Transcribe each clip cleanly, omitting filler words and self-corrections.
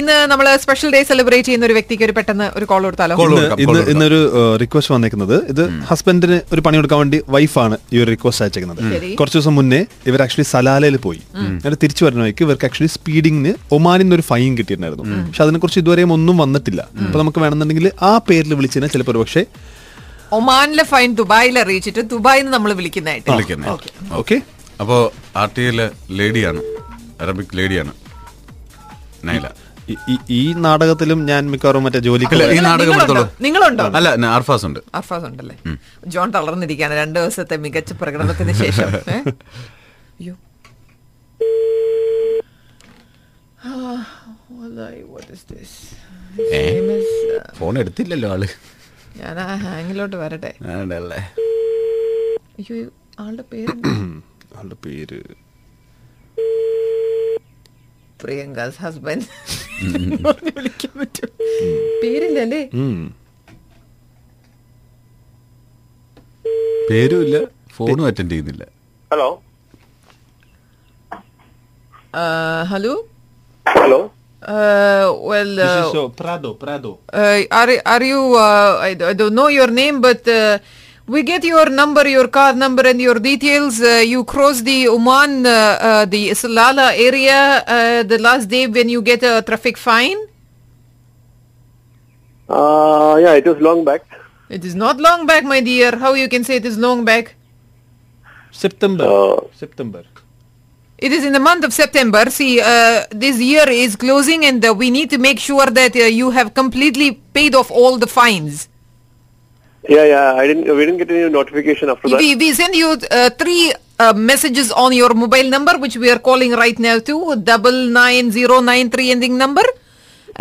ഇന്ന് നമ്മൾ special day celebrate ചെയ്യുന്ന ഒരു വ്യക്തിക്ക് ഒരു പെട്ടെന്ന് ഒരു കോൾ കൊടുത്താലോ? ഇന്നൊരു റിക്വസ്റ്റ് വന്നിരിക്കുന്നത്, ഇത് ഹസ്ബൻഡിന് ഒരു പണി കൊടുക്കാൻ വേണ്ടി വൈഫാണ് ഈ ഒരു റിക്വസ്റ്റ് അയച്ചിരിക്കുന്നത്. കുറച്ച് ദിവസം മുന്നേ ഇവർ ആക്ച്വലി സലാലയിൽ പോയി, അങ്ങനെ തിരിച്ചു വരുന്നവർക്ക് ഇവർക്ക് ആക്ച്വലി സ്പീഡിങ്ങിന് ഒമാനിന്ന് ഒരു ഫൈൻ കിട്ടിയിട്ടുണ്ടായിരുന്നു. പക്ഷെ അതിനെക്കുറിച്ച് ഇതുവരെയും ഒന്നും വന്നിട്ടില്ല. അപ്പൊ നമുക്ക് വേണമെന്നുണ്ടെങ്കിൽ ആ പേരിൽ വിളിച്ചു കഴിഞ്ഞാൽ ചിലപ്പോൾ ഒരു പക്ഷേ ഒമാനിലെ ഫൈൻ ദുബായിൽ അറിയിച്ചിട്ട് ദുബായിന്ന് നമ്മൾ വിളിക്കുന്നതായിട്ട്. ഓക്കെ, അപ്പോൾ ആർ ടി എയിലെ ലേഡിയാണ്, അറബിക് ലേഡിയാണ് നൈല. ഈ നാടകത്തിലും ഞാൻ മിക്കവാറും മറ്റേ ജോലിക്ക് നിങ്ങളുണ്ടോ? അല്ല, അർഫാസ് ഉണ്ട്. അർഫാസ് ഉണ്ടല്ലേ? ജോൺ തളർന്നിരിക്കുകയാണ് 2 ദിവസത്തെ മികച്ച പ്രകടനത്തിന് ശേഷം. അയ്യോ, ഫോൺ എടുത്തില്ലല്ലോ ആള്. ഞാൻ ഹാങ്ങിലോട്ട് വരട്ടെ. അയ്യോ, ആളുടെ പേര് പ്രിയങ്കാസ് ഹസ്ബൻഡ് വിളിക്കാൻ പറ്റും. പേരില്ലല്ലേ? പേരുമില്ല, ഫോണും അറ്റൻഡ് ചെയ്യുന്നില്ല. Hello hello hello. Well, this is so, Prado. Are you? I don't know your name, but we get your number, your card number, and your details. You cross the Oman, the Salala area, the last day when you get a traffic fine. Yeah, it was long back. It is not long back, my dear. How you can say it is long back? September. It is in the month of September. See, this year is closing and we need to make sure that you have completely paid off all the fines. Yeah. We didn't get any notification after that. We sent you 3 messages on your mobile number, which we are calling right now to 99093 ending number.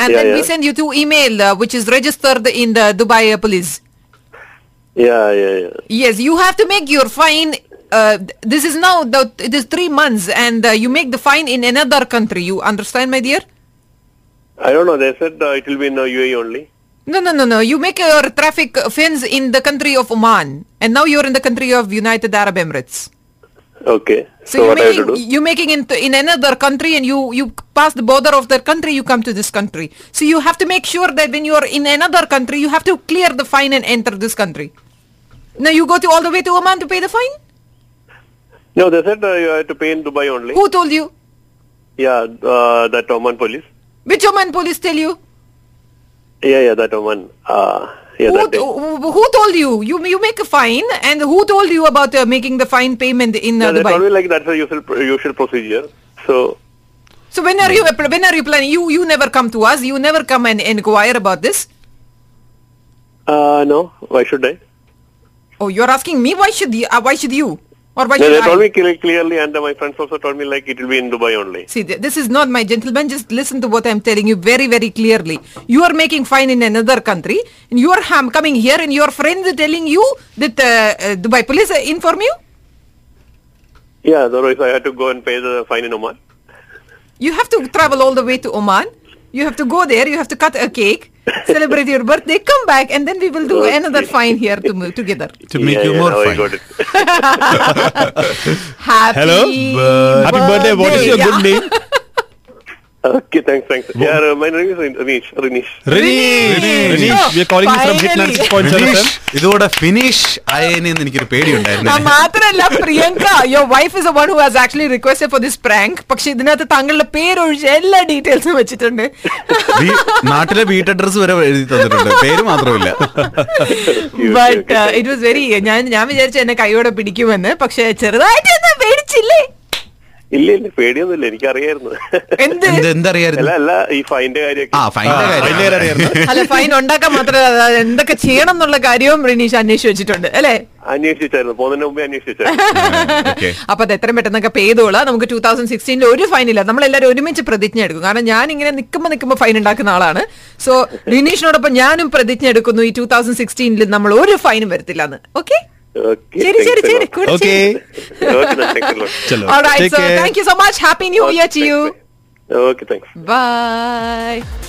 And then we send you 2 email, which is registered in the Dubai police. Yeah. Yes, you have to make your fine. This is now, it is 3 months and you make the fine in another country. You understand, my dear? I don't know. They said it will be in UAE only. No. You make your traffic offense in the country of Oman and now you're in the country of United Arab Emirates. Okay. So what I have to do? You're making in another country and you pass the border of that country, you come to this country. So you have to make sure that when you're in another country, you have to clear the fine and enter this country. Now you go all the way to Oman to pay the fine? No, they said you have to pay in Dubai only. Who told you? Yeah, that Oman police. Which Oman police tell you? Yeah, that Oman. Who told you? You make a fine and who told you about making the fine payment in Dubai? They told me like that's a usual procedure. So when are you planning? You never come to us. You never come and inquire about this. No. Why should I? Oh, you're asking me why should you? Or why should I? They told me clearly and my friends also told me like it will be in Dubai only. See, this is not, my gentleman, just listen to what I'm telling you very, very clearly. You are making fine in another country and you are coming here and your friends are telling you that Dubai police inform you? Yeah, otherwise I had to go and pay the fine in Oman. You have to travel all the way to Oman. You have to go there, you have to cut a cake, celebrate your birthday, come back and then we will do another fine here together. To make you more fine. I got it. Happy birthday. What is your good name? Okay, thanks. Yeah, my name is Rineesh. We are calling you from Hitlands.7. ഇതോടെ finish ആയെന്ന് എനിക്കൊരു പേടിയുണ്ടായിരുന്നു. മാത്രമല്ല Priyanka, your wife is the one who has actually requested for this prank. പക്ഷെ ഇതിനകത്ത് താങ്കളുടെ പേരൊഴിച്ച് എല്ലാ ഡീറ്റെയിൽസും വെച്ചിട്ടുണ്ട്. നാട്ടിലെ വീട്ട് അഡ്രസ് വരെ എഴുതി തന്നിട്ടുണ്ട്, പേര് മാത്രമില്ല. ബട്ട് ഇറ്റ് വാസ് വെരി, ഞാൻ വിചാരിച്ചു എന്നെ കൈയോടെ പിടിക്കുമെന്ന്, പക്ഷെ ചെറുതായിട്ടൊന്നും പേടിച്ചില്ലേ? ഇല്ല, പേടിയൊന്നുമില്ല, എനിക്കറിയായിരുന്നു. അല്ല, ഫൈൻ ഉണ്ടാക്കാൻ മാത്രമല്ല, എന്തൊക്കെ ചെയ്യണം എന്നുള്ള കാര്യവും റിനീഷ് അന്വേഷിച്ചു വെച്ചിട്ടുണ്ട് അല്ലേ? അപ്പൊ അത് എത്രയും പെട്ടെന്നൊക്കെ പെയ്തോളാം. നമുക്ക് 2016 ഒരു ഫൈനില്ല. നമ്മളെല്ലാവരും ഒരുമിച്ച് പ്രതിജ്ഞ എടുക്കും. കാരണം ഞാൻ ഇങ്ങനെ നിൽക്കുമ്പോൾ ഫൈൻ ഉണ്ടാക്കുന്ന ആളാണ്. സോ റിനീഷിനോടൊപ്പം ഞാനും പ്രതിജ്ഞ എടുക്കുന്നു, ഈ 2016 നമ്മൾ ഒരു ഫൈനും വരത്തില്ല എന്ന്. Okay? All right, so thank you so much. Happy New Year to you. Okay, thanks. Bye.